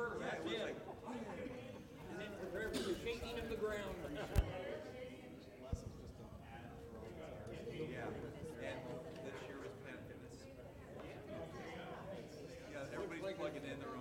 were, right? Yeah, yeah. And then prepared for the shaking of the ground. Yeah, and this year was Planet Fitness. Yeah, everybody's plugging in their own.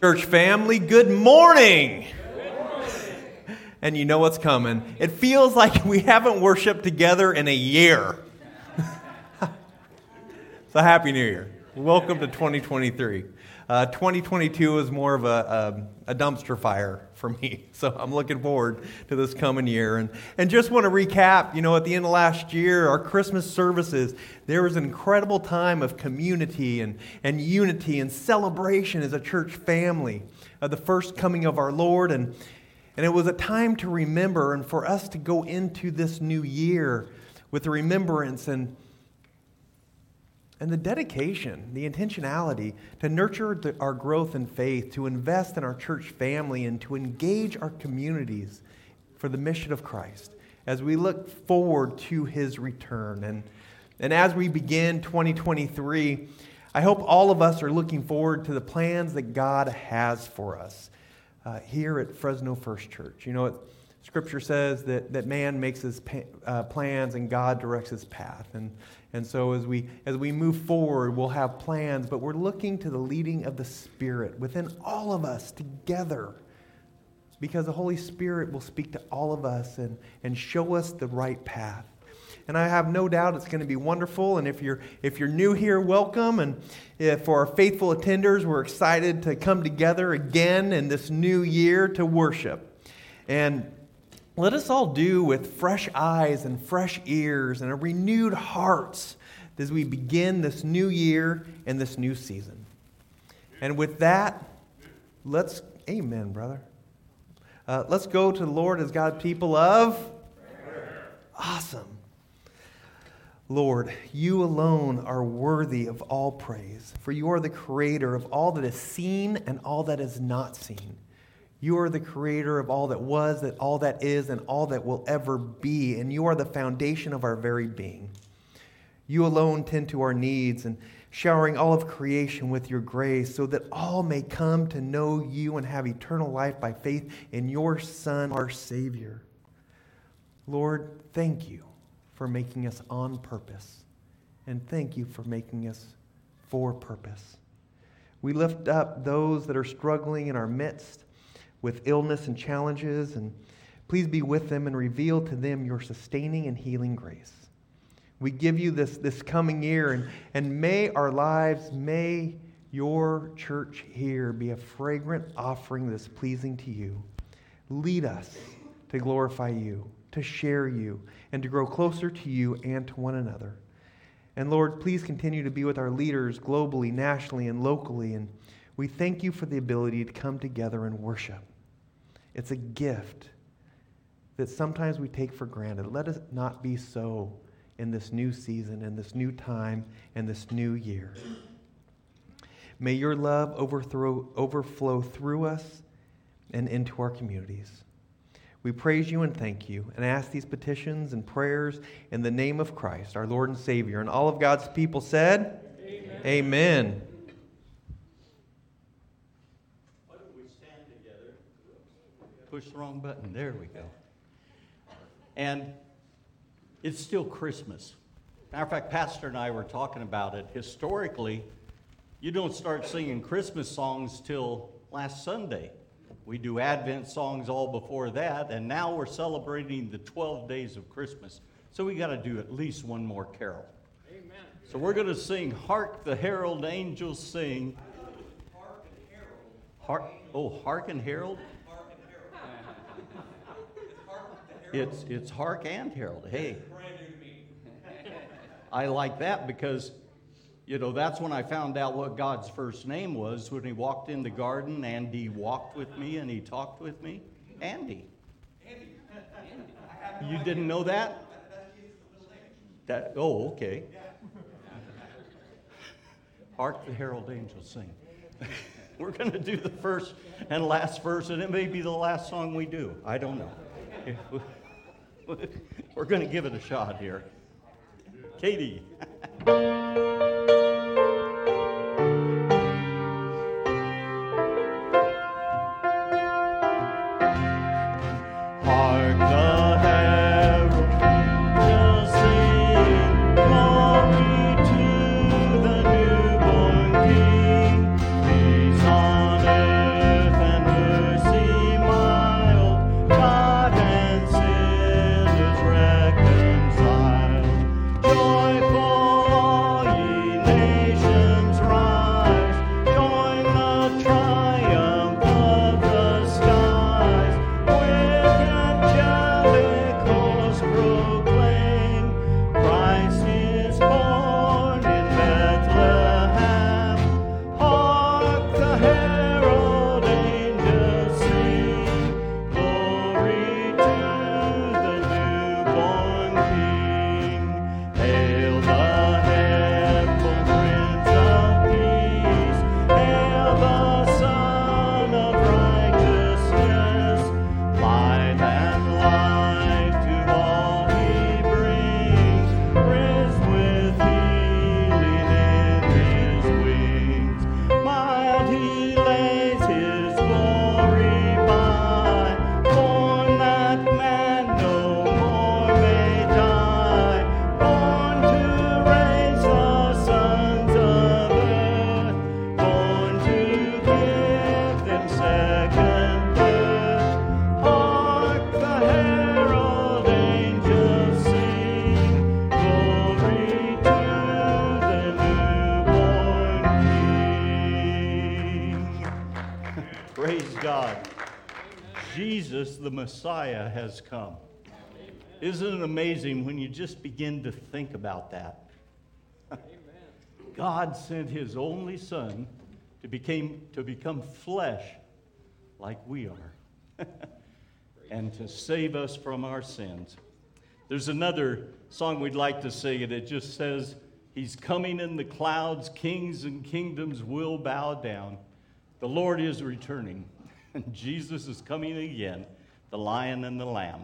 Church family, good morning. Good morning. And you know what's coming. It feels like we haven't worshiped together in a year. So happy New Year. Welcome to 2023. 2022 is more of a dumpster fire for me, so I'm looking forward to this coming year. And just want to recap, you know, at the end of last year, our Christmas services, there was an incredible time of community and unity and celebration as a church family of the first coming of our Lord. And it was a time to remember and for us to go into this new year with the remembrance and the dedication, the intentionality to nurture our growth in faith, to invest in our church family, and to engage our communities for the mission of Christ as we look forward to His return. And as we begin 2023, I hope all of us are looking forward to the plans that God has for us here at Fresno First Church. You know, Scripture says that man makes his plans and God directs his path. And so as we move forward, we'll have plans, but we're looking to the leading of the Spirit within all of us together, because the Holy Spirit will speak to all of us and show us the right path. And I have no doubt it's going to be wonderful. And if you're new here, welcome. And for our faithful attenders, we're excited to come together again in this new year to worship. And let us all do with fresh eyes and fresh ears and a renewed heart as we begin this new year and this new season. And with that, amen, brother. Let's go to the Lord as God's people of prayer. Awesome. Lord, you alone are worthy of all praise, for you are the creator of all that is seen and all that is not seen. You are the creator of all that was, that all that is, and all that will ever be. And you are the foundation of our very being. You alone tend to our needs and showering all of creation with your grace so that all may come to know you and have eternal life by faith in your Son, our Savior. Lord, thank you for making us on purpose. And thank you for making us for purpose. We lift up those that are struggling in our midst with illness and challenges, and please be with them and reveal to them your sustaining and healing grace. We give you this coming year, and may your church here be a fragrant offering that's pleasing to you. Lead us to glorify you, to share you, and to grow closer to you and to one another. And Lord, please continue to be with our leaders globally, nationally, and locally, and we thank you for the ability to come together and worship. It's a gift that sometimes we take for granted. Let us not be so in this new season, in this new time, in this new year. May your love overflow through us and into our communities. We praise you and thank you and ask these petitions and prayers in the name of Christ, our Lord and Savior. And all of God's people said, amen. Amen. Push the wrong button. There we go. And it's still Christmas. Matter of fact, Pastor and I were talking about it. Historically, you don't start singing Christmas songs till last Sunday. We do Advent songs all before that, and now we're celebrating the 12 days of Christmas. So we got to do at least one more carol. Amen. So we're going to sing Hark the Herald Angels Sing. Hark and Herald. Hark and Herald? It's Hark and Herald. Hey, I like that because, you know, that's when I found out what God's first name was when He walked in the garden. Andy walked with me and He talked with me. Andy. You didn't know that? Oh, okay. Hark the Herald Angels Sing. We're going to do the first and last verse, and it may be the last song we do. I don't know. We're going to give it a shot here. Katie. Hey! Jesus, the Messiah, has come. Amen. Isn't it amazing when you just begin to think about that? Amen. God sent his only son to become flesh like we are and to save us from our sins. There's another song we'd like to sing, and it just says, he's coming in the clouds, kings and kingdoms will bow down. The Lord is returning. Jesus is coming again, the lion and the lamb.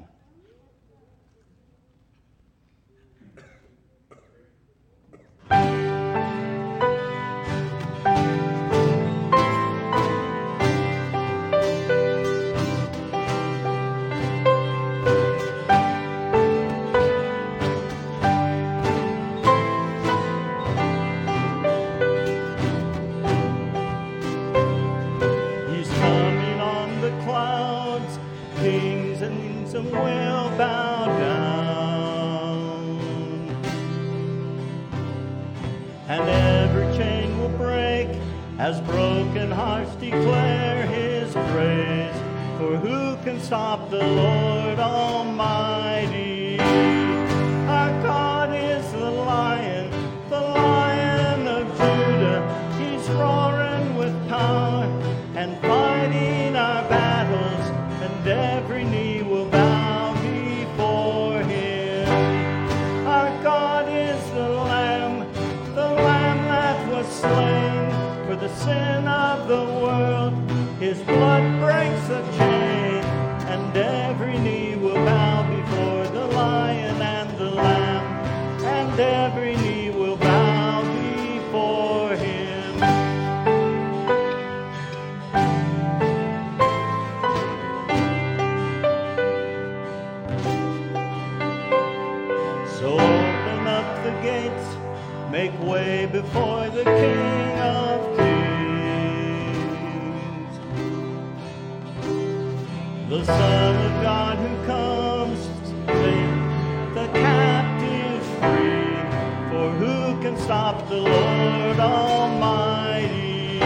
As broken hearts declare his praise, for who can stop the Lord Almighty? Our God is the lion of Judah. He's roaring with power and fighting our battles, and every knee will bow before him. Our God is the lamb that was slain. The sin of the world, his blood breaks the chain, and every knee will bow before the lion and the lamb, and every knee will bow before him. So open up the gates, make way before the King of Kings. The Son of God who comes to make the captive free, for who can stop the Lord Almighty?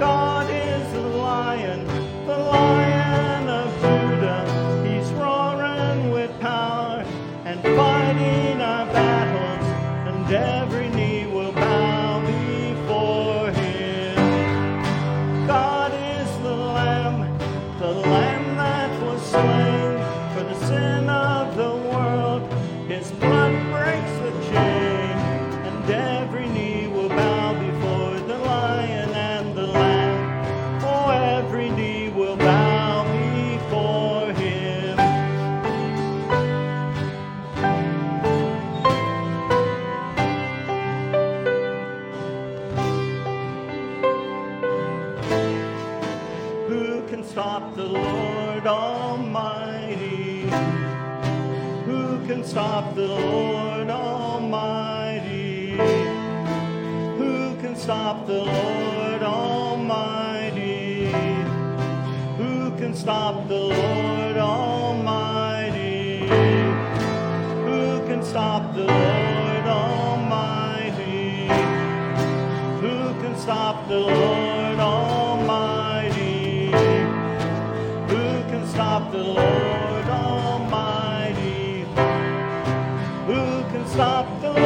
God is the lion of Judah. He's roaring with power and fighting our battles, and every knee will bow before him. God is the lamb that was slain for the sin of the world. His blood breaks the chain, and every knee will bow before the lion and the lamb. Oh, every knee will bow before him. Who can stop the Lord Almighty? Who can stop the Lord Almighty? Who can stop the Lord Almighty? Who can stop the Lord Almighty? Who can stop the Lord Almighty? Who can stop the Lord Almighty? Stop the Lord Almighty. Who can stop the Lord?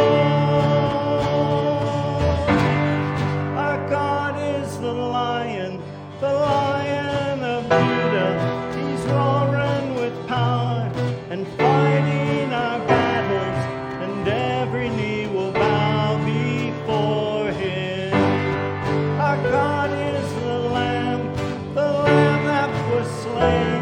Our God is the lion of Judah. He's roaring with power and fighting our battles, and every knee will bow before him. Our God is the lamb that was slain.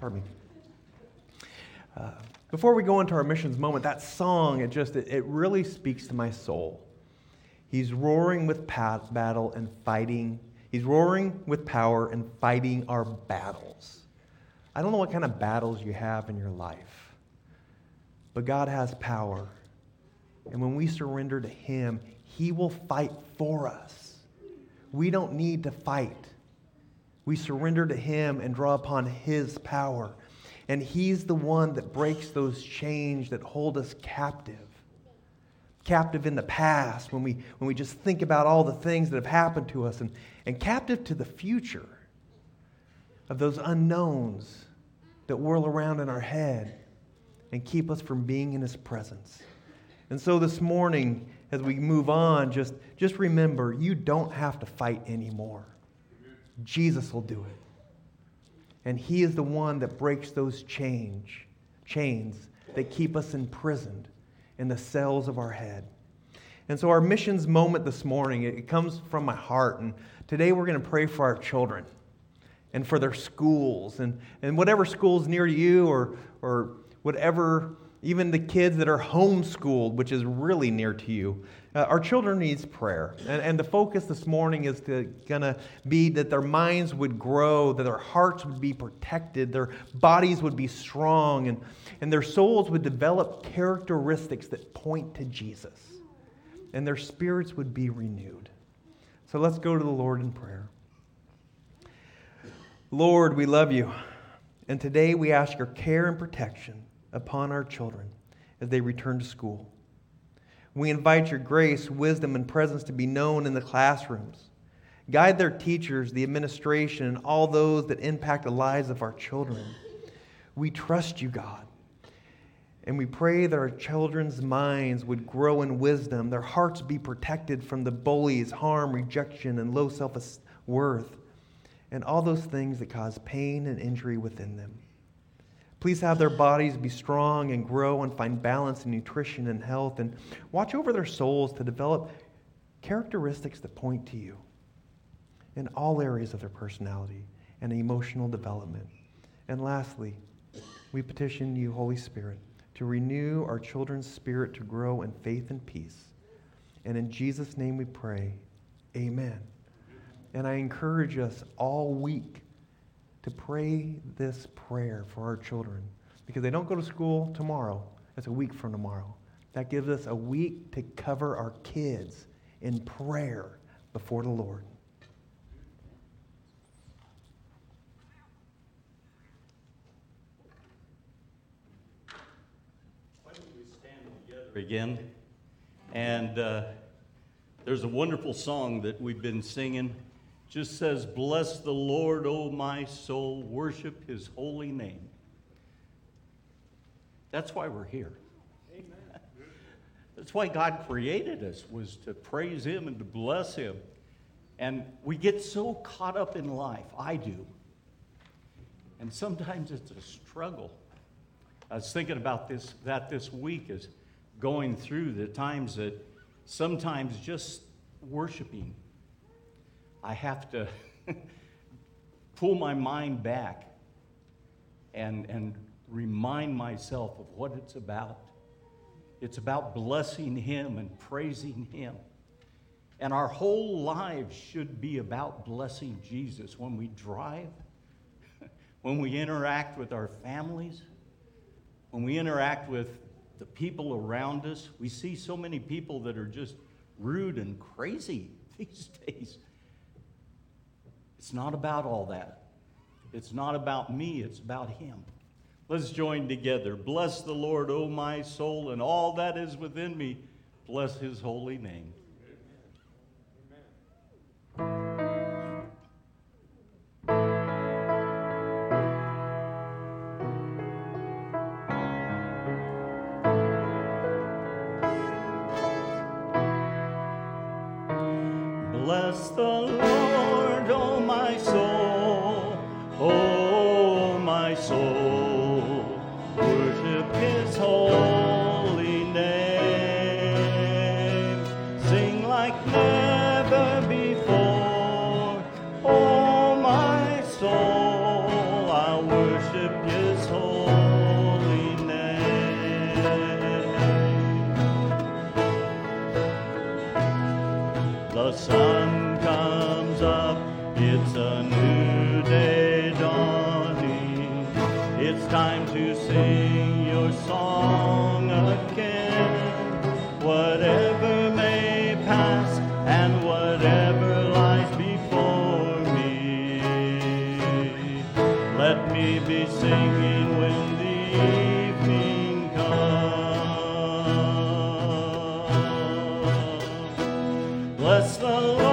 Pardon me. Before we go into our missions moment, that song, it really speaks to my soul. He's roaring with battle and fighting. He's roaring with power and fighting our battles. I don't know what kind of battles you have in your life, but God has power. And when we surrender to Him, He will fight for us. We don't need to fight. We surrender to Him and draw upon His power. And He's the one that breaks those chains that hold us captive. Captive in the past, when we just think about all the things that have happened to us, and captive to the future of those unknowns that whirl around in our head and keep us from being in His presence. And so this morning, as we move on, just remember, you don't have to fight anymore. Jesus will do it. And He is the one that breaks those chains that keep us imprisoned in the cells of our head. And so our missions moment this morning, it comes from my heart. And today we're going to pray for our children and for their schools. And whatever school's near you or whatever, even the kids that are homeschooled, which is really near to you, our children needs prayer. And the focus this morning is going to be that their minds would grow, that their hearts would be protected, their bodies would be strong, and their souls would develop characteristics that point to Jesus, and their spirits would be renewed. So let's go to the Lord in prayer. Lord, we love You, and today we ask Your care and protection upon our children as they return to school. We invite Your grace, wisdom, and presence to be known in the classrooms. Guide their teachers, the administration, and all those that impact the lives of our children. We trust You, God, and we pray that our children's minds would grow in wisdom, their hearts be protected from the bullies, harm, rejection, and low self-worth, and all those things that cause pain and injury within them. Please have their bodies be strong and grow and find balance in nutrition and health, and watch over their souls to develop characteristics that point to You in all areas of their personality and emotional development. And lastly, we petition You, Holy Spirit, to renew our children's spirit to grow in faith and peace. And in Jesus' name we pray, amen. And I encourage us all week to pray this prayer for our children, because they don't go to school tomorrow. That's a week from tomorrow. That gives us a week to cover our kids in prayer before the Lord. Why don't we stand together again? And there's a wonderful song that we've been singing. Just says, bless the Lord, O my soul, worship His holy name. That's why we're here. Amen. That's why God created us, was to praise Him and to bless Him. And we get so caught up in life, I do. And sometimes it's a struggle. I was thinking about this week, is going through the times that sometimes just worshiping, I have to pull my mind back and remind myself of what it's about. It's about blessing Him and praising Him. And our whole lives should be about blessing Jesus. When we drive, when we interact with our families, when we interact with the people around us, we see so many people that are just rude and crazy these days. It's not about all that. It's not about me. It's about Him. Let's join together. Bless the Lord, O my soul, and all that is within me. Bless His holy name. Before, oh my soul, I worship. It's a new day dawning. It's time to sing your song again. Whatever may pass and whatever lies before me, let me be singing when the evening comes. Bless the Lord.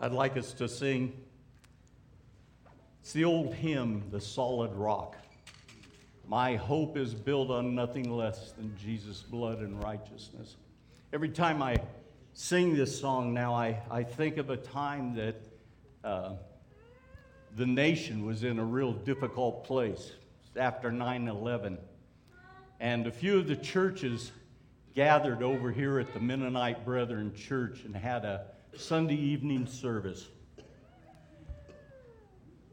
I'd like us to sing. It's the old hymn, The Solid Rock. My hope is built on nothing less than Jesus' blood and righteousness. Every time I sing this song now, I think of a time that the nation was in a real difficult place after 9/11. And a few of the churches gathered over here at the Mennonite Brethren Church and had a Sunday evening service,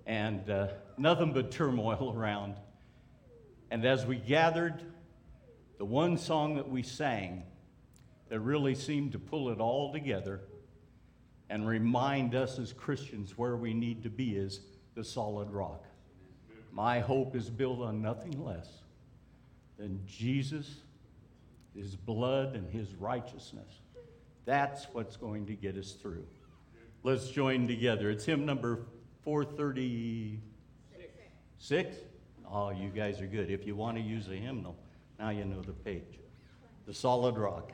and nothing but turmoil around. And as we gathered, the one song that we sang that really seemed to pull it all together and remind us as Christians where we need to be is the solid rock. My hope is built on nothing less than Jesus, his blood, and his righteousness. That's what's going to get us through. Let's join together. It's hymn number 436. Oh, you guys are good. If you want to use a hymnal, now you know the page. The Solid Rock.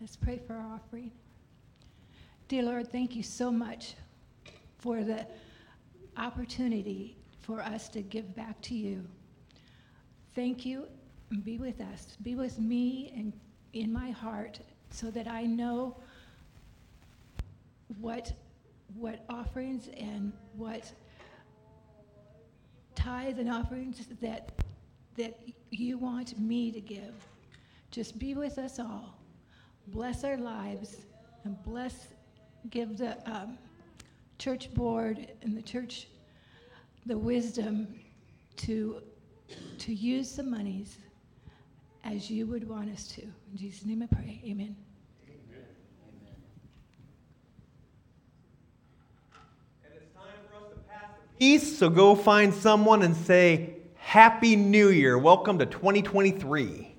Let's pray for our offering. Dear Lord, thank you so much for the opportunity for us to give back to you. Thank you, and be with us. Be with me and in my heart so that I know what offerings and what tithes and offerings that you want me to give. Just be with us all. Bless our lives and give the church board and the church the wisdom to use the monies as you would want us to. In Jesus' name I pray, amen. And it's time for us to pass the peace, so go find someone and say, Happy New Year. Welcome to 2023.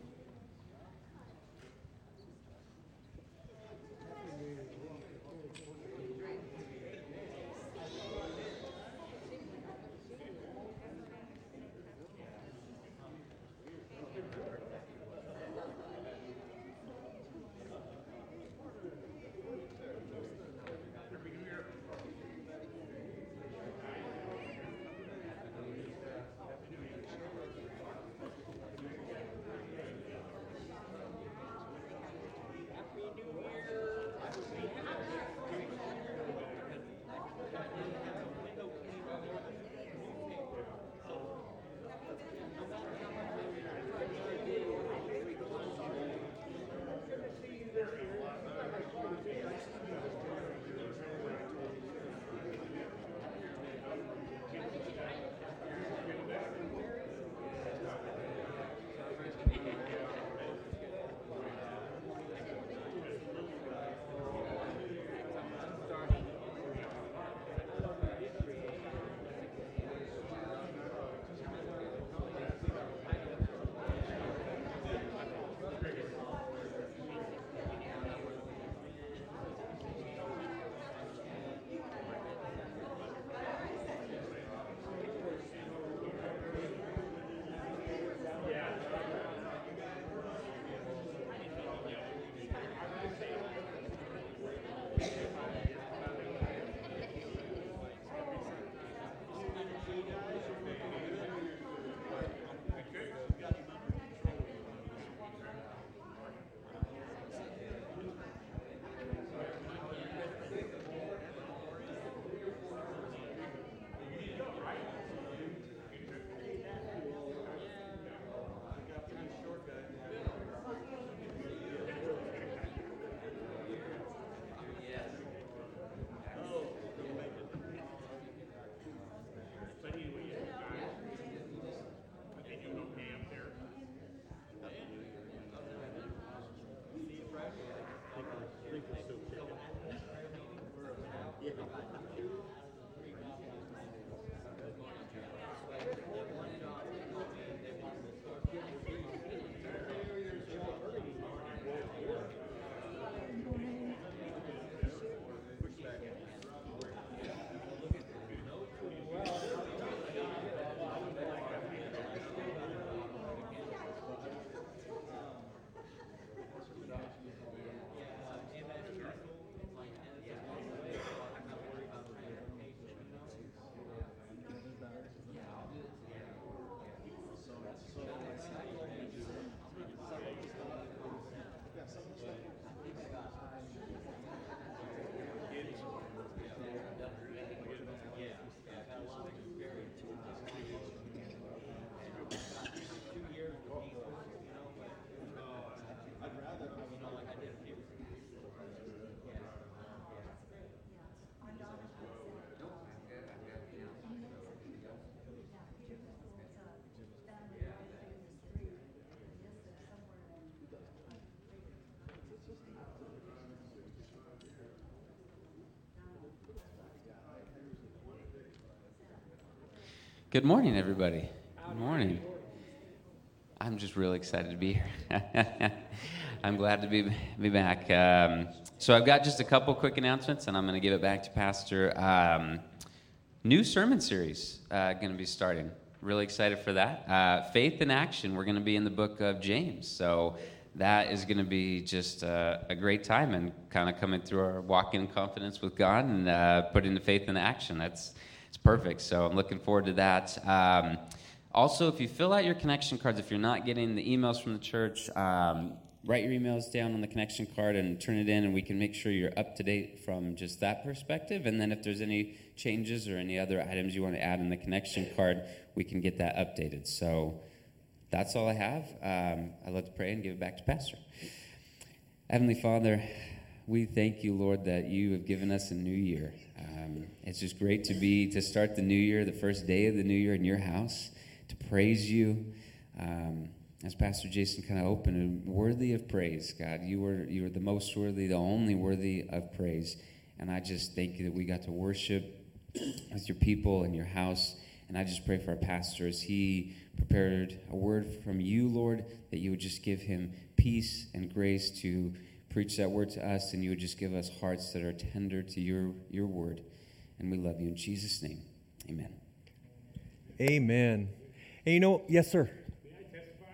Good morning, everybody. Good morning. I'm just really excited to be here. I'm glad to be back. So I've got just a couple quick announcements, and I'm going to give it back to Pastor. New sermon series going to be starting. Really excited for that. Faith in Action. We're going to be in the book of James. So that is going to be just a great time and kind of coming through our walk in confidence with God and putting the faith in action. It's perfect. So I'm looking forward to that. Also, if you fill out your connection cards, if you're not getting the emails from the church, write your emails down on the connection card and turn it in, and we can make sure you're up to date from just that perspective. And then if there's any changes or any other items you want to add in the connection card, we can get that updated. So that's all I have. I'd love to pray and give it back to Pastor. Heavenly Father, we thank you, Lord, that you have given us a new year. It's just great to start the new year, the first day of the new year in your house. To praise you, as Pastor Jason kind of opened, worthy of praise, God. You were the most worthy, the only worthy of praise, and I just thank you that we got to worship with your people in your house, and I just pray for our pastor as he prepared a word from you, Lord, that you would just give him peace and grace to preach that word to us, and you would just give us hearts that are tender to your word, and we love you in Jesus' name, amen. Amen. And you know, yes, sir. May I testify?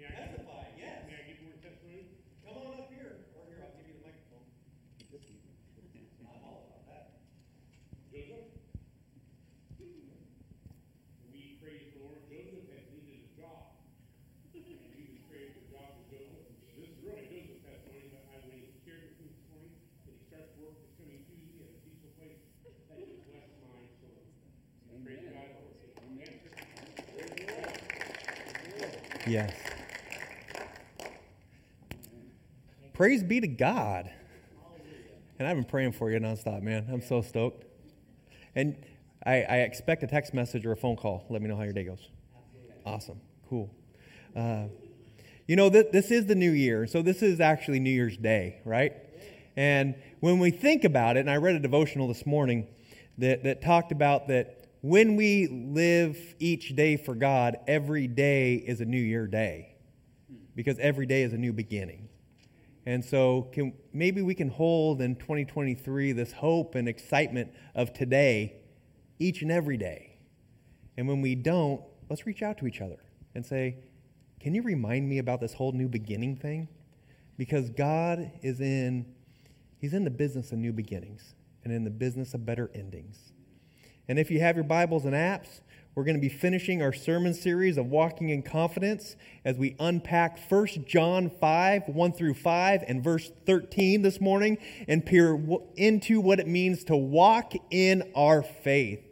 Testify, yes. May I give more testimony? Come on up here. Or here, I'll give you the microphone. I'm all about that. Joseph? We praise the Lord. Joseph has needed a job. And Jesus created a job for Joseph. This is really Joseph's testimony, but I was shared with him this morning that he starts work this coming Tuesday at a pizza place. That just blessed mine. So, praise God. Yes. Praise be to God. And I've been praying for you nonstop, man. I'm so stoked. And I expect a text message or a phone call. Let me know how your day goes. Awesome. Cool. You know, this is the new year. So this is actually New Year's Day, right? And when we think about it, and I read a devotional this morning that talked about that when we live each day for God, every day is a new year day, because every day is a new beginning. And so maybe we can hold in 2023 this hope and excitement of today, each and every day. And when we don't, let's reach out to each other and say, can you remind me about this whole new beginning thing? Because God He's in the business of new beginnings and in the business of better endings. And if you have your Bibles and apps, we're going to be finishing our sermon series of Walking in Confidence as we unpack 1 John 5, 1 through 5 and verse 13 this morning and peer into what it means to walk in our faith.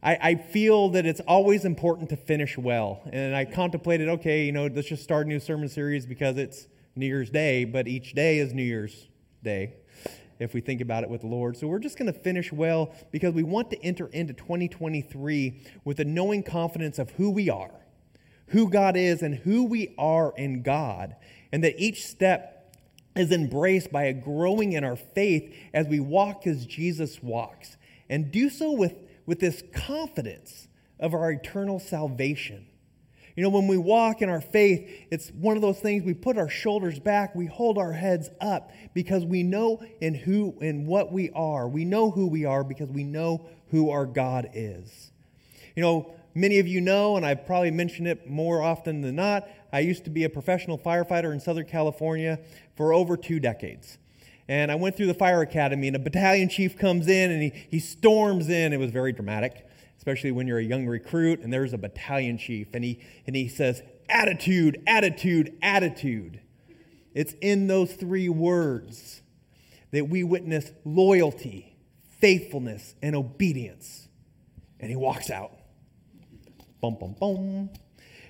I feel that it's always important to finish well. And I contemplated, okay, you know, let's just start a new sermon series because it's New Year's Day, but each day is New Year's Day, if we think about it with the Lord. So we're just going to finish well because we want to enter into 2023 with a knowing confidence of who we are, who God is, and who we are in God, and that each step is embraced by a growing in our faith as we walk as Jesus walks, and do so with this confidence of our eternal salvation. You know, when we walk in our faith, it's one of those things we put our shoulders back, we hold our heads up because we know in who and what we are. We know who we are because we know who our God is. You know, many of you know, and I've probably mentioned it more often than not, I used to be a professional firefighter in Southern California for over 2 decades. And I went through the fire academy, and a battalion chief comes in and he storms in. It was very dramatic, especially when you're a young recruit, and there's a battalion chief, and he says, attitude, attitude, attitude. It's in those 3 words that we witness loyalty, faithfulness, and obedience. And he walks out. Bum, bum, bum.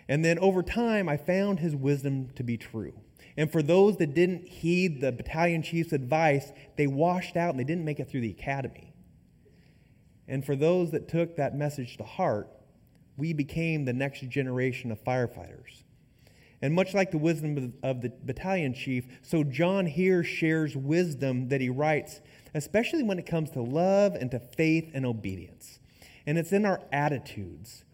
And then over time, I found his wisdom to be true. And for those that didn't heed the battalion chief's advice, they washed out and they didn't make it through the academy. And for those that took that message to heart, we became the next generation of firefighters. And much like the wisdom of the battalion chief, so John here shares wisdom that he writes, especially when it comes to love and to faith and obedience. and it's in our attitudes.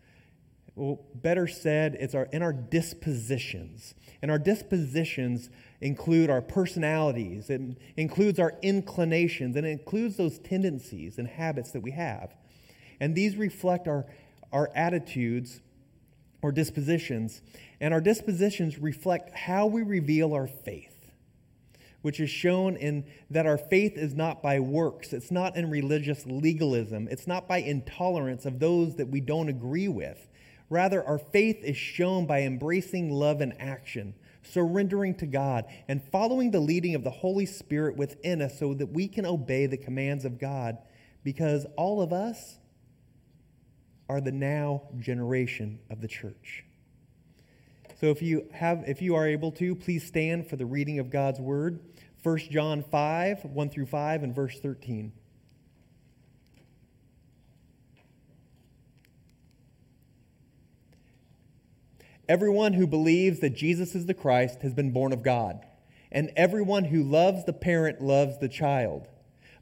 Well, better said, it's in our dispositions. And our dispositions include our personalities, it includes our inclinations, and it includes those tendencies and habits that we have. And these reflect our attitudes or dispositions. And our dispositions reflect how we reveal our faith, which is shown in that our faith is not by works. It's not in religious legalism. It's not by intolerance of those that we don't agree with. Rather, our faith is shown by embracing love and action, surrendering to God, and following the leading of the Holy Spirit within us so that we can obey the commands of God, because all of us are the now generation of the church. So if you are able to, please stand for the reading of God's word. 1 John 5, 1 through 5, and verse 13. Everyone who believes that Jesus is the Christ has been born of God, and everyone who loves the parent loves the child.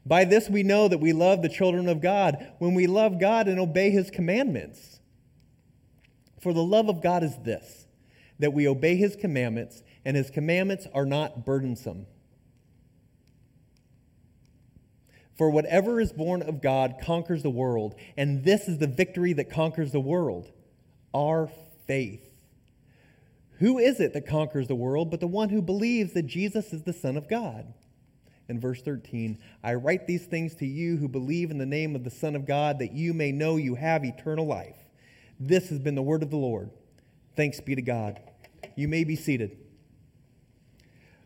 By this we know that we love the children of God, when we love God and obey His commandments. For the love of God is this, that we obey His commandments, and His commandments are not burdensome. For whatever is born of God conquers the world, and this is the victory that conquers the world, our faith. Who is it that conquers the world but the one who believes that Jesus is the Son of God? In verse 13, I write these things to you who believe in the name of the Son of God, that you may know you have eternal life. This has been the word of the Lord. Thanks be to God. You may be seated.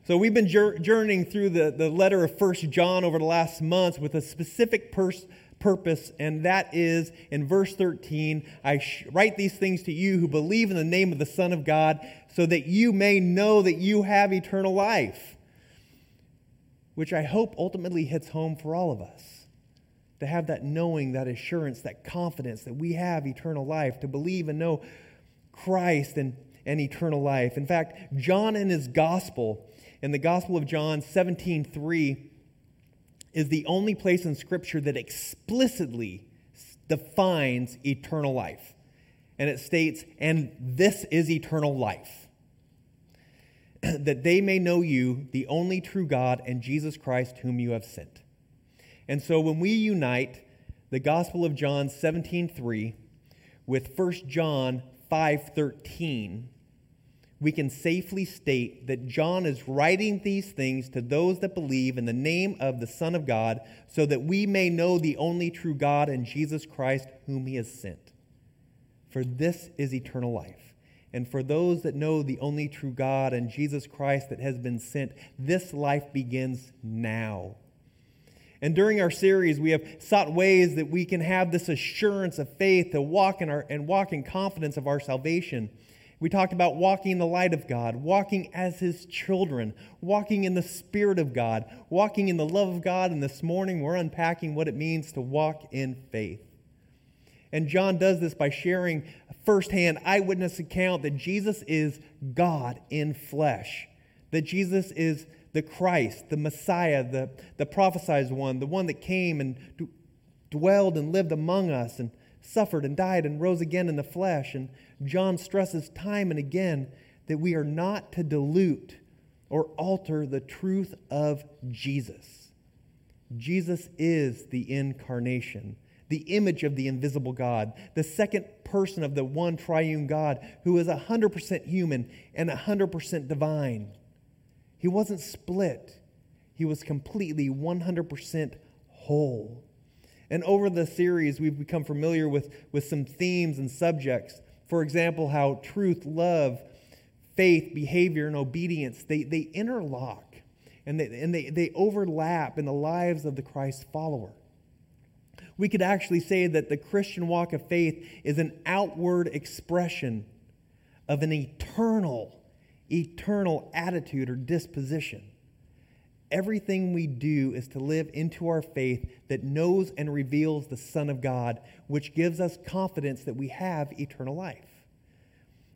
So we've been journeying through the letter of 1 John over the last months with a specific purpose, and that is in verse 13, I write these things to you who believe in the name of the Son of God, so that you may know that you have eternal life, which I hope ultimately hits home for all of us, to have that knowing, that assurance, that confidence that we have eternal life, to believe and know Christ and eternal life. In fact, John in his gospel, in the Gospel of John 17:3, is the only place in Scripture that explicitly defines eternal life. And it states, and this is eternal life, that they may know you, the only true God, and Jesus Christ whom you have sent. And so when we unite the Gospel of John 17:3 with 1 John 5:13, we can safely state that John is writing these things to those that believe in the name of the Son of God, so that we may know the only true God and Jesus Christ whom He has sent. For this is eternal life. And for those that know the only true God and Jesus Christ that has been sent, this life begins now. And during our series, we have sought ways that we can have this assurance of faith to walk in confidence of our salvation. We talked about walking in the light of God, walking as His children, walking in the Spirit of God, walking in the love of God, and this morning we're unpacking what it means to walk in faith. And John does this by sharing a firsthand eyewitness account that Jesus is God in flesh, that Jesus is the Christ, the Messiah, the prophesied one, the one that came and dwelled and lived among us and suffered and died and rose again in the flesh. And John stresses time and again that we are not to dilute or alter the truth of Jesus. Jesus is the incarnation, the image of the invisible God, the second person of the one triune God, who is 100% human and 100% divine. He wasn't split. He was completely 100% whole. And over the series, we've become familiar with some themes and subjects. For example, how truth, love, faith, behavior, and obedience, they interlock and they overlap in the lives of the Christ follower. We could actually say that the Christian walk of faith is an outward expression of an eternal attitude or disposition. Everything we do is to live into our faith that knows and reveals the Son of God, which gives us confidence that we have eternal life.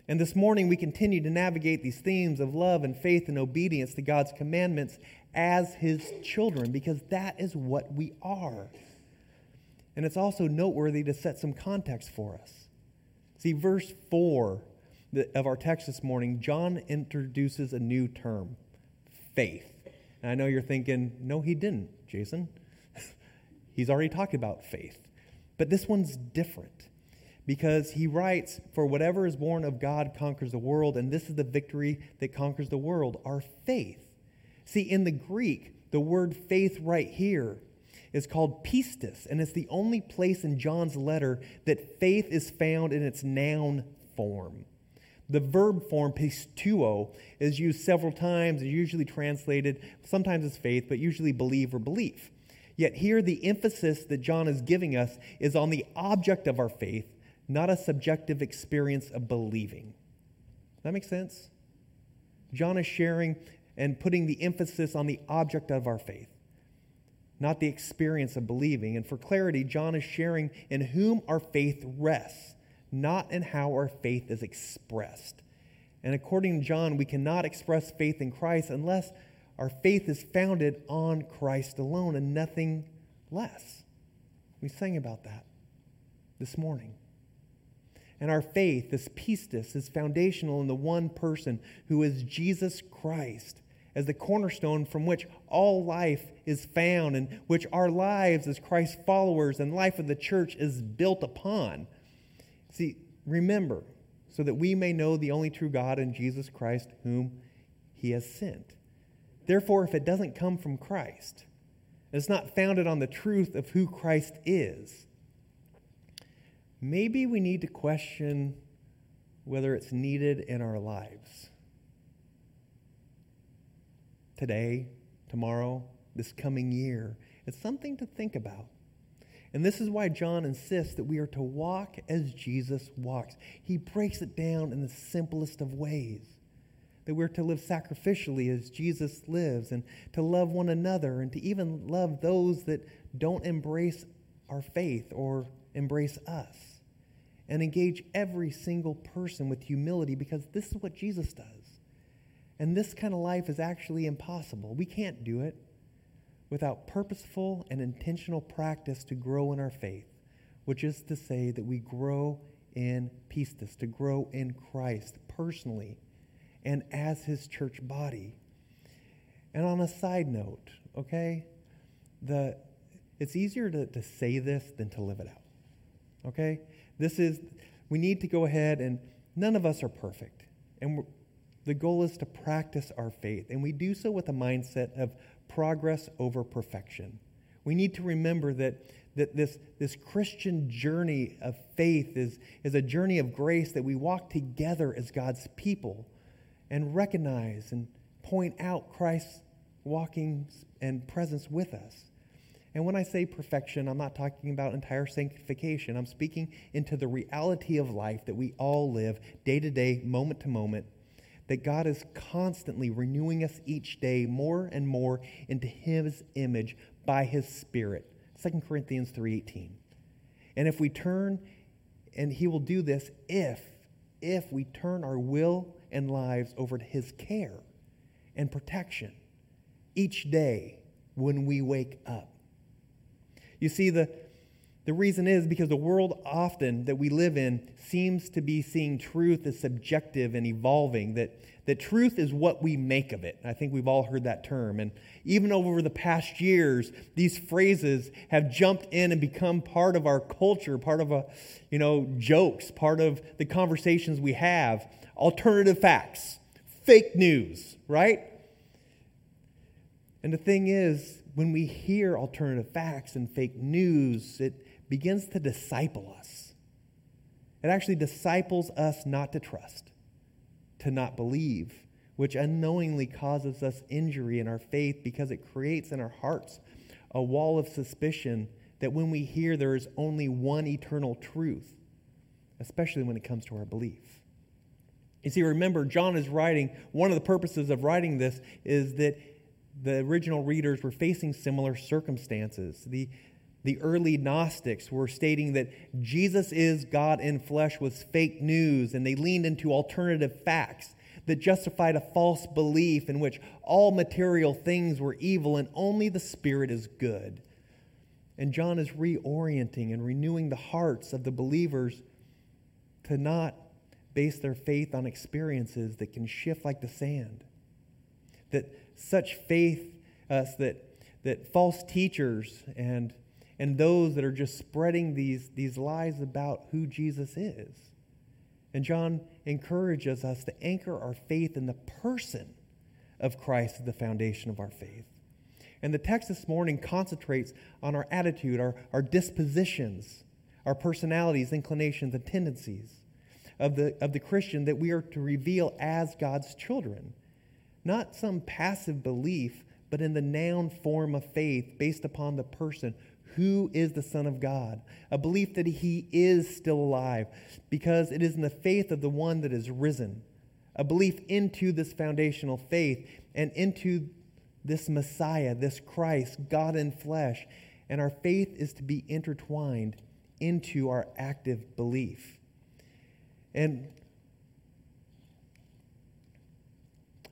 And this morning we continue to navigate these themes of love and faith and obedience to God's commandments as His children, because that is what we are. And it's also noteworthy to set some context for us. See, verse 4 of our text this morning, John introduces a new term, faith. And I know you're thinking, no, he didn't, Jason. He's already talked about faith. But this one's different because he writes, for whatever is born of God conquers the world, and this is the victory that conquers the world, our faith. See, in the Greek, the word faith right here is called pistis, and it's the only place in John's letter that faith is found in its noun form. The verb form, pistuo, is used several times. It's usually translated, sometimes as faith, but usually believe or belief. Yet here the emphasis that John is giving us is on the object of our faith, not a subjective experience of believing. Does that make sense? John is sharing and putting the emphasis on the object of our faith, not the experience of believing. And for clarity, John is sharing in whom our faith rests, not in how our faith is expressed. And according to John, we cannot express faith in Christ unless our faith is founded on Christ alone and nothing less. We sang about that this morning. And our faith, this pistis, is foundational in the one person who is Jesus Christ as the cornerstone from which all life is found and which our lives as Christ's followers and life of the church is built upon. See, remember, so that we may know the only true God and Jesus Christ whom he has sent. Therefore, if it doesn't come from Christ, it's not founded on the truth of who Christ is, maybe we need to question whether it's needed in our lives. Today, tomorrow, this coming year. It's something to think about. And this is why John insists that we are to walk as Jesus walks. He breaks it down in the simplest of ways. That we're to live sacrificially as Jesus lives, and to love one another, and to even love those that don't embrace our faith or embrace us. And engage every single person with humility, because this is what Jesus does. And this kind of life is actually impossible. We can't do it without purposeful and intentional practice to grow in our faith, which is to say that we grow in pistis, to grow in Christ personally and as his church body. And on a side note, okay, it's easier to say this than to live it out, okay? We need to go ahead, and none of us are perfect, and the goal is to practice our faith, and we do so with a mindset of progress over perfection. We need to remember that this Christian journey of faith is a journey of grace that we walk together as God's people and recognize and point out Christ's walking and presence with us. And when I say perfection, I'm not talking about entire sanctification. I'm speaking into the reality of life that we all live day to day, moment to moment, that God is constantly renewing us each day more and more into his image by his Spirit. 2 Corinthians 3:18. And if we turn, and he will do this if we turn our will and lives over to his care and protection each day when we wake up. You see, the reason is because the world often that we live in seems to be seeing truth as subjective and evolving, that truth is what we make of it. I think we've all heard that term. And even over the past years, these phrases have jumped in and become part of our culture, part of jokes, part of the conversations we have. Alternative facts, fake news, right? And the thing is, when we hear alternative facts and fake news, it begins to disciple us. It actually disciples us not to trust, to not believe, which unknowingly causes us injury in our faith because it creates in our hearts a wall of suspicion that when we hear there is only one eternal truth, especially when it comes to our belief. You see, remember, John is writing, one of the purposes of writing this is that the original readers were facing similar circumstances. The early Gnostics were stating that Jesus is God in flesh was fake news, and they leaned into alternative facts that justified a false belief in which all material things were evil and only the Spirit is good. And John is reorienting and renewing the hearts of the believers to not base their faith on experiences that can shift like the sand. That such faith, that false teachers and those that are just spreading these lies about who Jesus is. And John encourages us to anchor our faith in the person of Christ as the foundation of our faith. And the text this morning concentrates on our attitude, our dispositions, our personalities, inclinations, and tendencies of the Christian that we are to reveal as God's children. Not some passive belief, but in the noun form of faith based upon the person who is the Son of God. A belief that he is still alive because it is in the faith of the one that is risen. A belief into this foundational faith and into this Messiah, this Christ, God in flesh. And our faith is to be intertwined into our active belief. And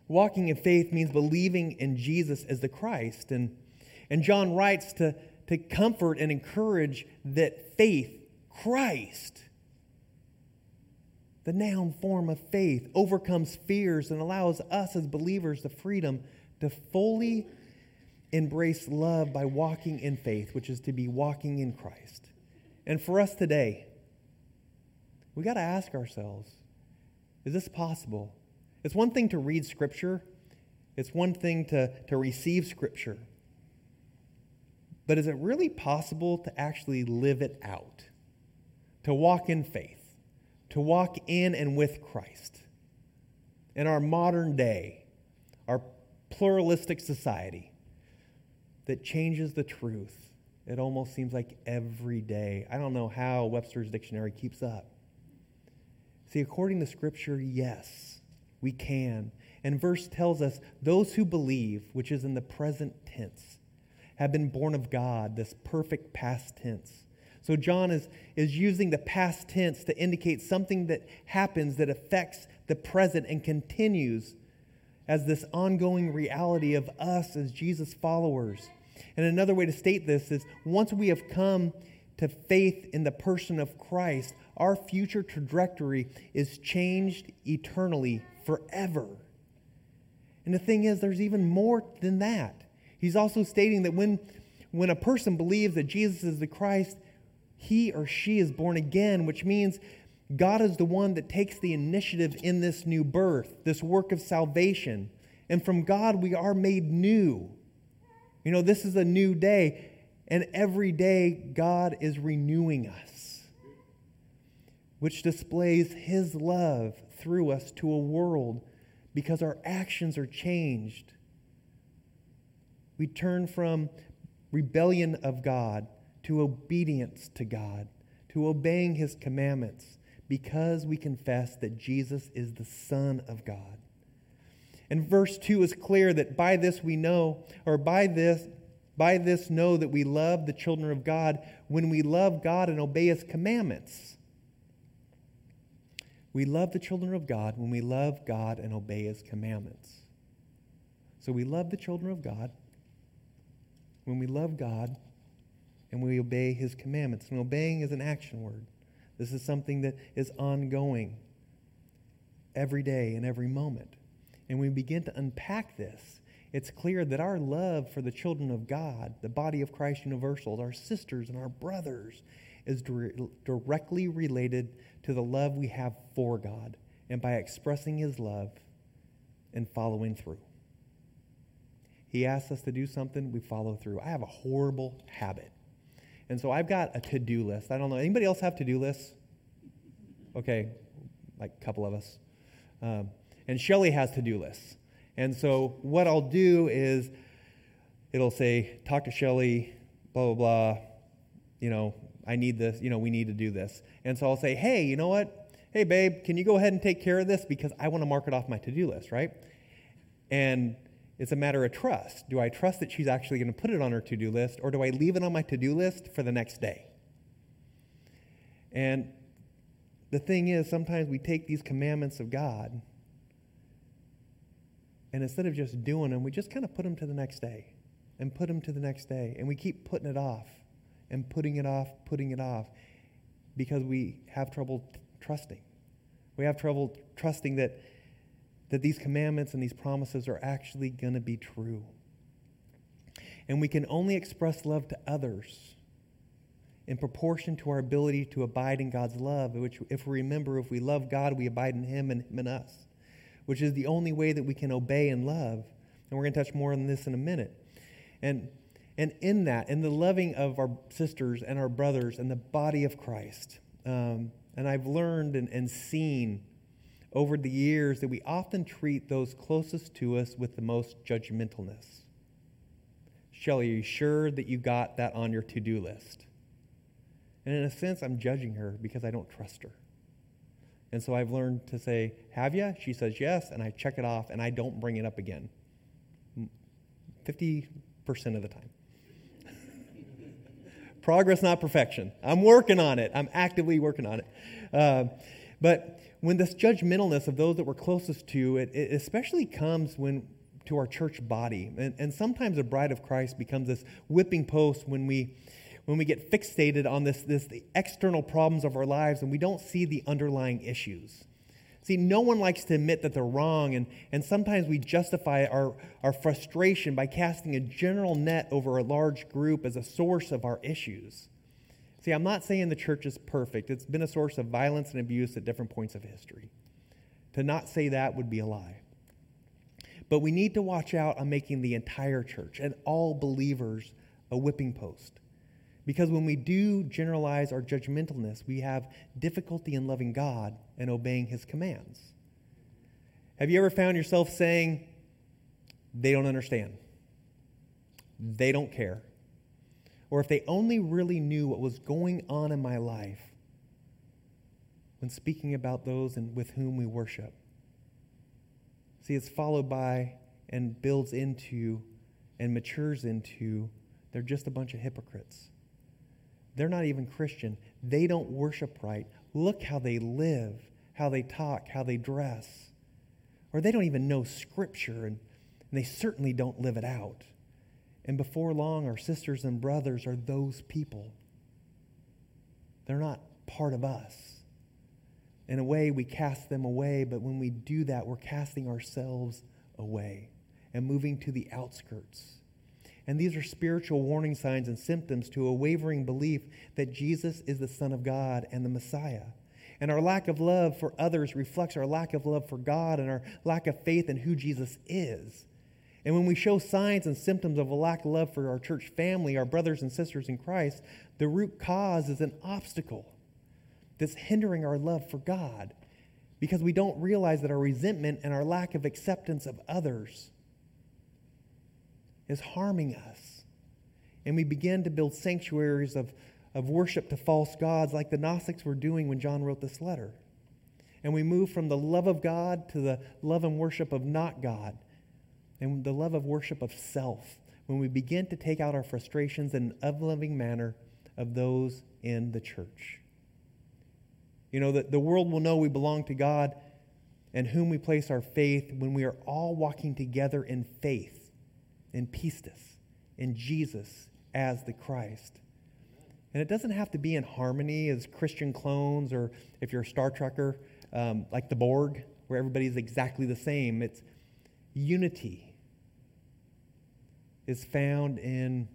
walking in faith means believing in Jesus as the Christ. And John writes to comfort and encourage that faith, Christ, the noun form of faith, overcomes fears and allows us as believers the freedom to fully embrace love by walking in faith, which is to be walking in Christ. And for us today, we got to ask ourselves, is this possible? It's one thing to read Scripture. It's one thing to receive Scripture. But is it really possible to actually live it out? To walk in faith? To walk in and with Christ? In our modern day, our pluralistic society that changes the truth, it almost seems like every day. I don't know how Webster's Dictionary keeps up. See, according to Scripture, yes, we can. And verse tells us, those who believe, which is in the present tense, have been born of God, this perfect past tense. So John is using the past tense to indicate something that happens that affects the present and continues as this ongoing reality of us as Jesus followers. And another way to state this is, once we have come to faith in the person of Christ, our future trajectory is changed eternally, forever. And the thing is, there's even more than that. He's also stating that when a person believes that Jesus is the Christ, he or she is born again, which means God is the one that takes the initiative in this new birth, this work of salvation. And from God, we are made new. You know, this is a new day, and every day God is renewing us, which displays his love through us to a world because our actions are changed. We turn from rebellion of God to obedience to God, to obeying his commandments, because we confess that Jesus is the Son of God. And verse 2 is clear that by this we know, or by this know that we love the children of God, when we love God and obey his commandments. We love the children of God when we love God and obey his commandments. So we love the children of God when we love God and we obey his commandments. And obeying is an action word. This is something that is ongoing every day and every moment. And when we begin to unpack this, it's clear that our love for the children of God, the body of Christ universal, our sisters and our brothers, is directly related to the love we have for God, and by expressing his love and following through. He asks us to do something, we follow through. I have a horrible habit. And so I've got a to-do list. I don't know. Anybody else have to-do lists? Okay, like a couple of us. And Shelly has to-do lists. And so what I'll do is, it'll say, talk to Shelly, blah, blah, blah. You know, I need this. You know, we need to do this. And so I'll say, hey, you know what? Hey, babe, can you go ahead and take care of this? Because I want to mark it off my to-do list, right? And it's a matter of trust. Do I trust that she's actually going to put it on her to-do list, or do I leave it on my to-do list for the next day? And the thing is, sometimes we take these commandments of God, and instead of just doing them, we just kind of put them to the next day, and put them to the next day, and we keep putting it off. and putting it off, because we have trouble trusting. We have trouble trusting that these commandments and these promises are actually going to be true. And we can only express love to others in proportion to our ability to abide in God's love, which, if we remember, if we love God, we abide in Him and Him in us, which is the only way that we can obey and love. And we're going to touch more on this in a minute. And in that, in the loving of our sisters and our brothers and the body of Christ, and I've learned and seen over the years that we often treat those closest to us with the most judgmentalness. Shelley, are you sure that you got that on your to-do list? And in a sense, I'm judging her because I don't trust her. And so I've learned to say, have you? She says yes, and I check it off, and I don't bring it up again. 50% of the time. Progress, not perfection. I'm working on it. I'm actively working on it. But when this judgmentalness of those that we're closest to, it especially comes when to our church body. And sometimes the bride of Christ becomes this whipping post when we get fixated on the external problems of our lives, and we don't see the underlying issues. See, no one likes to admit that they're wrong, and sometimes we justify our frustration by casting a general net over a large group as a source of our issues. See, I'm not saying the church is perfect. It's been a source of violence and abuse at different points of history. To not say that would be a lie. But we need to watch out on making the entire church and all believers a whipping post. Because when we do generalize our judgmentalness, we have difficulty in loving God and obeying His commands. Have you ever found yourself saying, they don't understand, they don't care, or if they only really knew what was going on in my life, when speaking about those and with whom we worship? See, it's followed by and builds into and matures into, they're just a bunch of hypocrites. They're not even Christian. They don't worship right. Look how they live, how they talk, how they dress. Or they don't even know Scripture, and they certainly don't live it out. And before long, our sisters and brothers are those people. They're not part of us. In a way, we cast them away, but when we do that, we're casting ourselves away and moving to the outskirts. And these are spiritual warning signs and symptoms to a wavering belief that Jesus is the Son of God and the Messiah. And our lack of love for others reflects our lack of love for God and our lack of faith in who Jesus is. And when we show signs and symptoms of a lack of love for our church family, our brothers and sisters in Christ, the root cause is an obstacle that's hindering our love for God, because we don't realize that our resentment and our lack of acceptance of others is harming us. And we begin to build sanctuaries of worship to false gods, like the Gnostics were doing when John wrote this letter. And we move from the love of God to the love and worship of not God, and the love of worship of self, when we begin to take out our frustrations in an unloving manner of those in the church. You know, that the world will know we belong to God and whom we place our faith when we are all walking together in faith, in pistis, in Jesus as the Christ. And it doesn't have to be in harmony as Christian clones, or if you're a Star Trekker, like the Borg, where everybody's exactly the same. It's unity is found in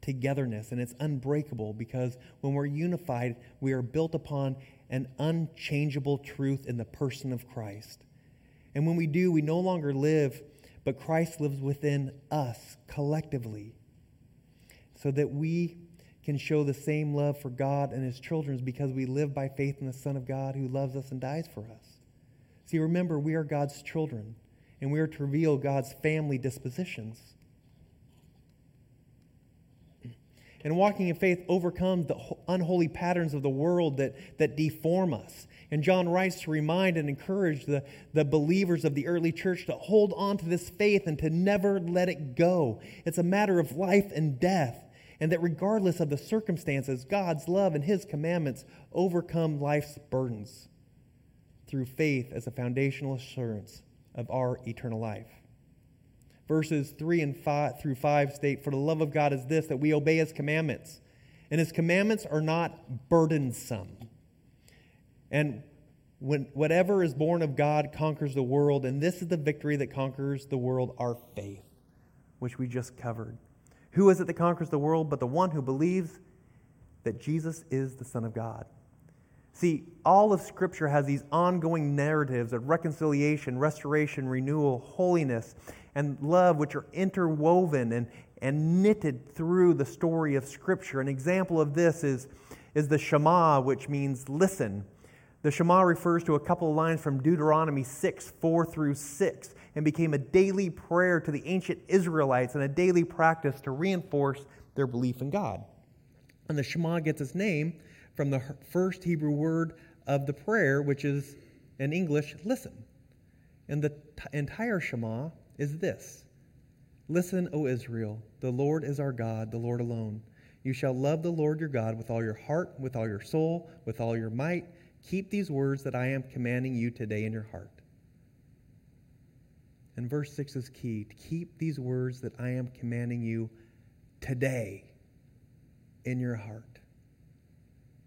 togetherness, and it's unbreakable, because when we're unified, we are built upon an unchangeable truth in the person of Christ. And when we do, we no longer live, but Christ lives within us collectively, so that we can show the same love for God and His children, because we live by faith in the Son of God who loves us and dies for us. See, remember, we are God's children, and we are to reveal God's family dispositions. And walking in faith overcomes the unholy patterns of the world that deform us. And John writes to remind and encourage the believers of the early church to hold on to this faith and to never let it go. It's a matter of life and death, and that regardless of the circumstances, God's love and His commandments overcome life's burdens through faith as a foundational assurance of our eternal life. Verses 3 and 5 through 5 state, for the love of God is this, that we obey His commandments, and his commandments are not burdensome. And when whatever is born of God conquers the world, and this is the victory that conquers the world, our faith, which we just covered. Who is it that conquers the world but the one who believes that Jesus is the Son of God? See, all of Scripture has these ongoing narratives of reconciliation, restoration, renewal, holiness, and love, which are interwoven and knitted through the story of Scripture. An example of this is the Shema, which means listen. The Shema refers to a couple of lines from Deuteronomy 6, 4 through 6, and became a daily prayer to the ancient Israelites and a daily practice to reinforce their belief in God. And the Shema gets its name from the first Hebrew word of the prayer, which is, in English, listen. And the entire Shema is this: Listen, O Israel, the Lord is our God, the Lord alone. You shall love the Lord your God with all your heart, with all your soul, with all your might. Keep these words that I am commanding you today in your heart. And verse 6 is key. Keep these words that I am commanding you today in your heart.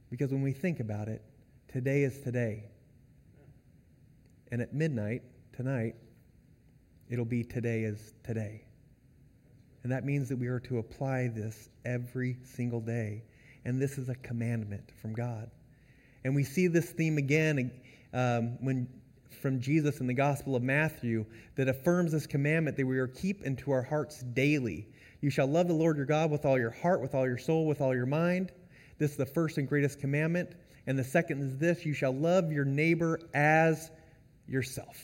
Because when we think about it, today is today. And at midnight, tonight, it'll be today is today. And that means that we are to apply this every single day. And this is a commandment from God. And we see this theme again from Jesus in the Gospel of Matthew that affirms this commandment that we are to keep into our hearts daily. You shall love the Lord your God with all your heart, with all your soul, with all your mind. This is the first and greatest commandment. And the second is this: you shall love your neighbor as yourself.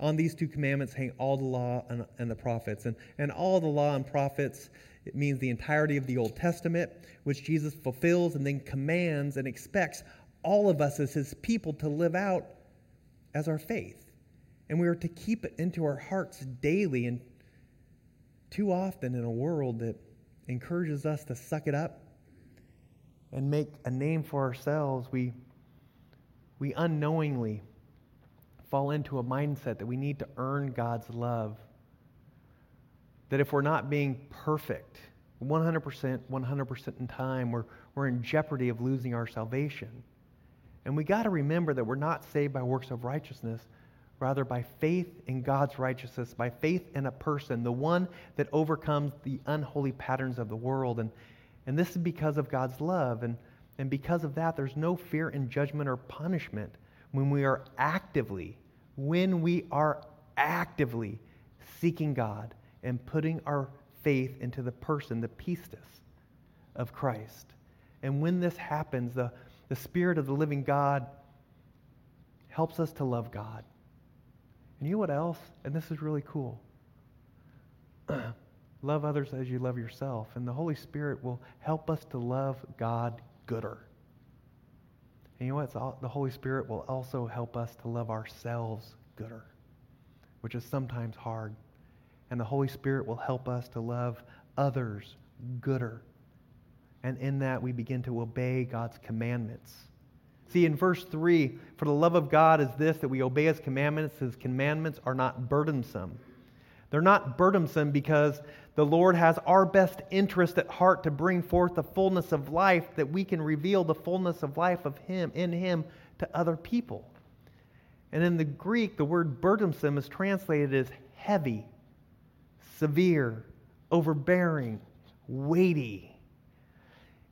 On these two commandments hang all the law and the prophets. And all the law and prophets, it means the entirety of the Old Testament, which Jesus fulfills and then commands and expects all of us as his people to live out as our faith. And we are to keep it into our hearts daily. And too often in a world that encourages us to suck it up and make a name for ourselves, we unknowingly fall into a mindset that we need to earn God's love. That if we're not being perfect, 100% in time, we're in jeopardy of losing our salvation. And we got to remember that we're not saved by works of righteousness, rather by faith in God's righteousness, by faith in a person, the one that overcomes the unholy patterns of the world. And this is because of God's love. And because of that, there's no fear in judgment or punishment when we are actively seeking God and putting our faith into the person, the pistis of Christ. And when this happens, the Spirit of the living God helps us to love God. And you know what else? And this is really cool. Love others as you love yourself. And the Holy Spirit will help us to love God gooder. And you know what? The Holy Spirit will also help us to love ourselves gooder, which is sometimes hard. And the Holy Spirit will help us to love others gooder. And in that, we begin to obey God's commandments. See, in verse 3, for the love of God is this, that we obey his commandments. His commandments are not burdensome. They're not burdensome because the Lord has our best interest at heart to bring forth the fullness of life, that we can reveal the fullness of life of Him, in Him, to other people. And in the Greek, the word burdensome is translated as heavy, severe, overbearing, weighty.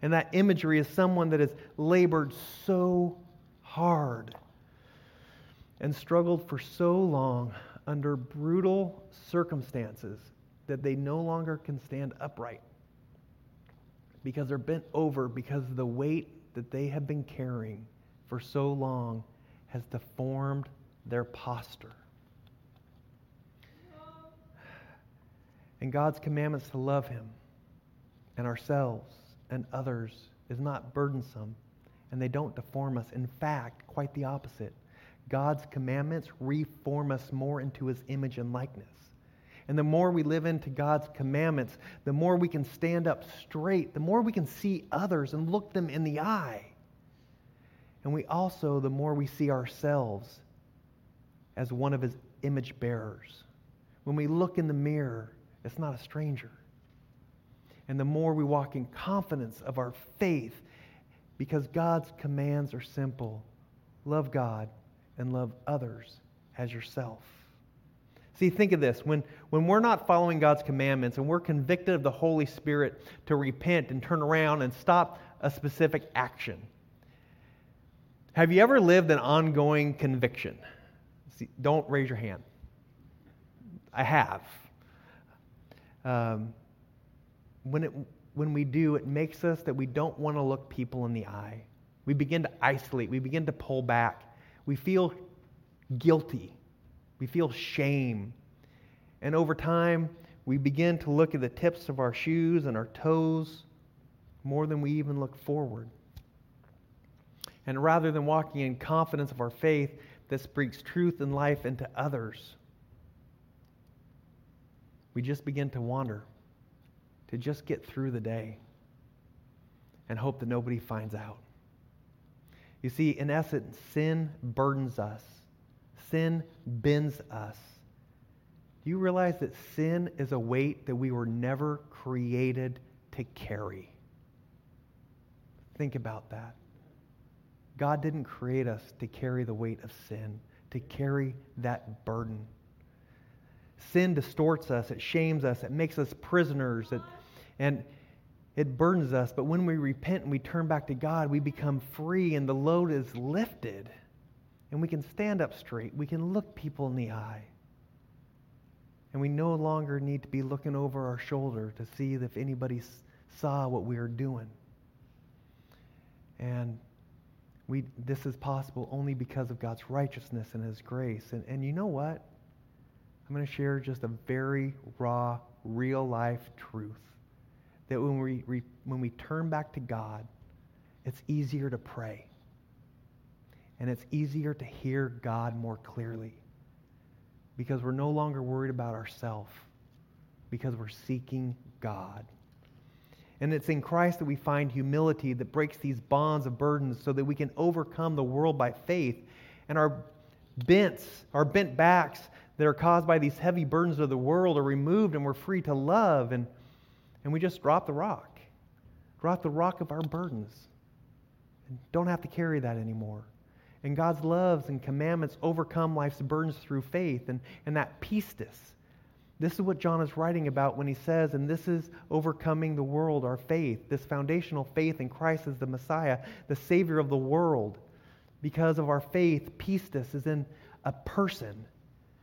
And that imagery is someone that has labored so hard and struggled for so long under brutal circumstances that they no longer can stand upright because they're bent over, because the weight that they have been carrying for so long has deformed their posture. And God's commandments to love Him and ourselves and others is not burdensome, and they don't deform us. In fact, quite the opposite. God's commandments reform us more into His image and likeness. And the more we live into God's commandments, the more we can stand up straight, the more we can see others and look them in the eye. And we also, the more we see ourselves as one of His image bearers. When we look in the mirror, it's not a stranger. and the more we walk in confidence of our faith, because God's commands are simple. Love God and love others as yourself. See, think of this. When we're not following God's commandments and we're convicted of the Holy Spirit to repent and turn around and stop a specific action. Have you ever lived an ongoing conviction? See, don't raise your hand. I have. When we do, it makes us that we don't want to look people in the eye. We begin to isolate. We begin to pull back. We feel guilty. We feel shame. And over time, we begin to look at the tips of our shoes and our toes more than we even look forward. And rather than walking in confidence of our faith that speaks truth and life into others, we just begin to wander, to just get through the day and hope that nobody finds out. You see, in essence, sin burdens us. Sin bends us. Do you realize that sin is a weight that we were never created to carry? Think about that. God didn't create us to carry the weight of sin, to carry that burden. Sin distorts us, it shames us, it makes us prisoners, and it burdens us. But when we repent and we turn back to God, we become free and the load is lifted. And we can stand up straight. We can look people in the eye. And we no longer need to be looking over our shoulder to see if anybody saw what we are doing. And this is possible only because of God's righteousness and His grace. And you know what? I'm going to share just a very raw, real-life truth. That when we turn back to God, it's easier to pray. And it's easier to hear God more clearly. Because we're no longer worried about ourselves. Because we're seeking God. And it's in Christ that we find humility that breaks these bonds of burdens so that we can overcome the world by faith. And our bent backs that are caused by these heavy burdens of the world are removed and we're free to love. And we just drop the rock. Drop the rock of our burdens. And don't have to carry that anymore. And God's loves and commandments overcome life's burdens through faith and that pistis. This is what John is writing about when he says, and this is overcoming the world, our faith, this foundational faith in Christ as the Messiah, the Savior of the world. Because of our faith, pistis is in a person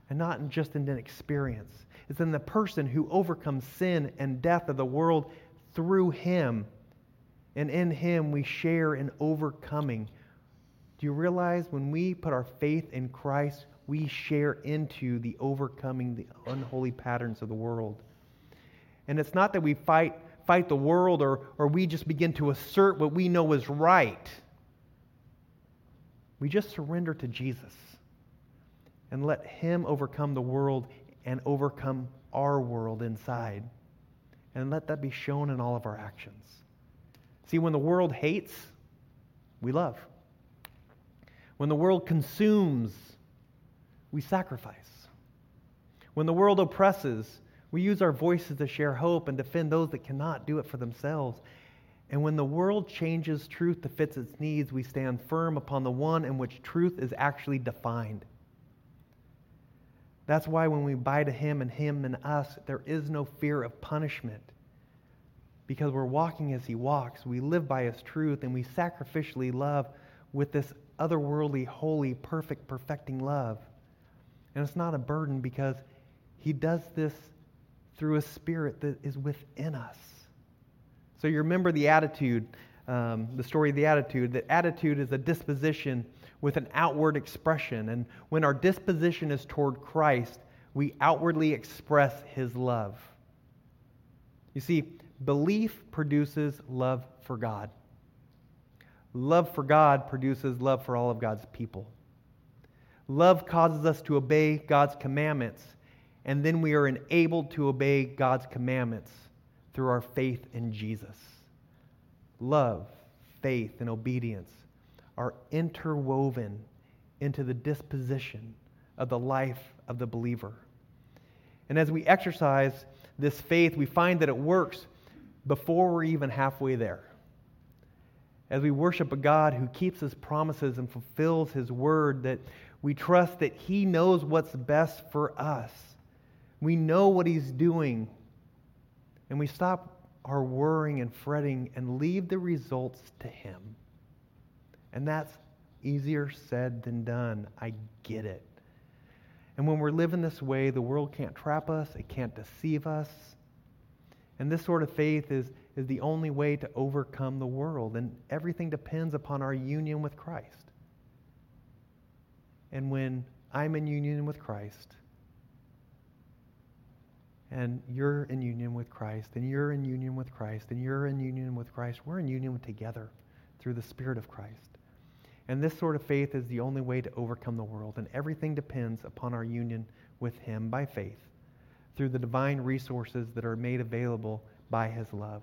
and not in just in an experience. It's in the person who overcomes sin and death of the world through Him. And in Him we share in overcoming. Do you realize when we put our faith in Christ, we share into the overcoming the unholy patterns of the world? And it's not that we fight the world or we just begin to assert what we know is right. We just surrender to Jesus and let Him overcome the world and overcome our world inside. And let that be shown in all of our actions. See, when the world hates, we love. When the world consumes, we sacrifice. When the world oppresses, we use our voices to share hope and defend those that cannot do it for themselves. And when the world changes truth to fit its needs, we stand firm upon the one in which truth is actually defined. That's why when we abide to Him and Him in us, there is no fear of punishment. Because we're walking as He walks, we live by His truth, and we sacrificially love with this otherworldly, holy, perfect, perfecting love. And it's not a burden because He does this through a Spirit that is within us. So you remember the attitude, the story of the attitude, that attitude is a disposition with an outward expression. And when our disposition is toward Christ, we outwardly express His love. You see, belief produces love for God. Love for God produces love for all of God's people. Love causes us to obey God's commandments, and then we are enabled to obey God's commandments through our faith in Jesus. Love, faith, and obedience are interwoven into the disposition of the life of the believer. And as we exercise this faith, we find that it works before we're even halfway there. As we worship a God who keeps His promises and fulfills His word, that we trust that He knows what's best for us. We know what He's doing. And we stop our worrying and fretting and leave the results to Him. And that's easier said than done. I get it. And when we're living this way, the world can't trap us. It can't deceive us. And this sort of faith is the only way to overcome the world. And everything depends upon our union with Christ. And when I'm in union with Christ, and you're in union with Christ, and you're in union with Christ, and you're in union with Christ, we're in union together through the Spirit of Christ. And this sort of faith is the only way to overcome the world. And everything depends upon our union with Him by faith, through the divine resources that are made available by His love.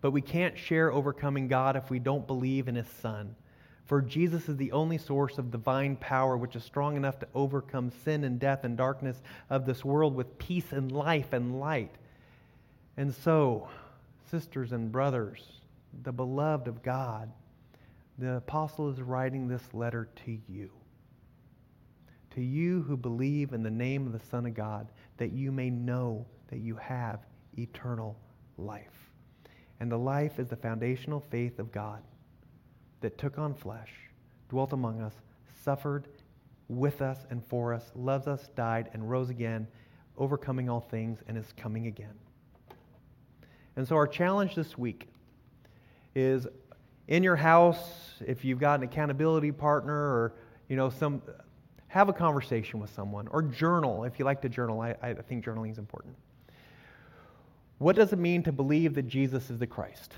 But we can't share overcoming God if we don't believe in His Son. For Jesus is the only source of divine power which is strong enough to overcome sin and death and darkness of this world with peace and life and light. And so, sisters and brothers, the beloved of God, the apostle is writing this letter to you who believe in the name of the Son of God, that you may know that you have eternal life. And the life is the foundational faith of God that took on flesh, dwelt among us, suffered with us and for us, loves us, died, and rose again, overcoming all things, and is coming again. And so our challenge this week is, in your house, if you've got an accountability partner, or have a conversation with someone, or journal if you like to journal. I think journaling is important. What does it mean to believe that Jesus is the Christ?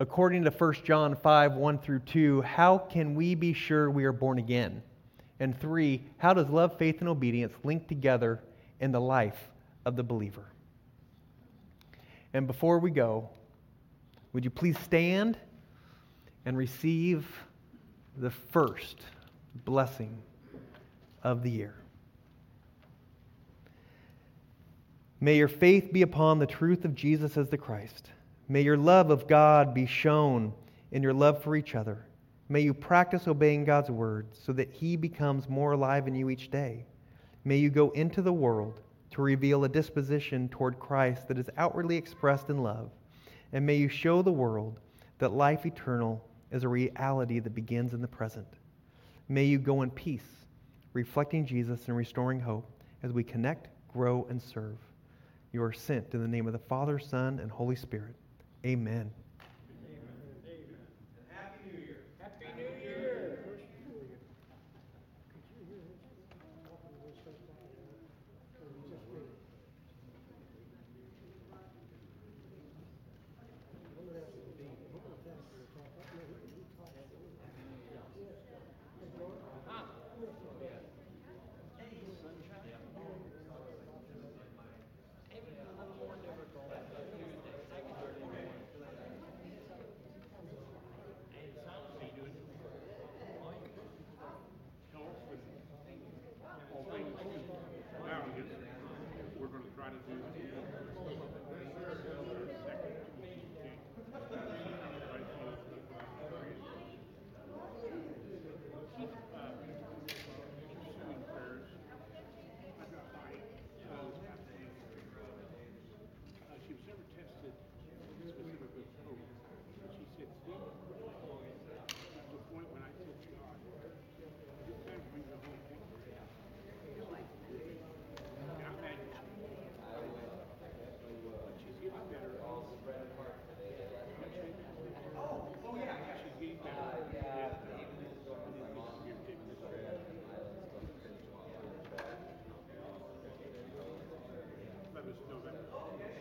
According to 1 John 5, 1 through 2, how can we be sure we are born again? And 3, how does love, faith, and obedience link together in the life of the believer? And before we go, would you please stand and receive the first blessing of the year. May your faith be upon the truth of Jesus as the Christ. May your love of God be shown in your love for each other. May you practice obeying God's word so that He becomes more alive in you each day. May you go into the world to reveal a disposition toward Christ that is outwardly expressed in love. And may you show the world that life eternal is a reality that begins in the present. May you go in peace, reflecting Jesus and restoring hope as we connect, grow, and serve. You are sent in the name of the Father, Son, and Holy Spirit. Amen. Amen. Amen. Happy New Year. Happy New Year. Okay.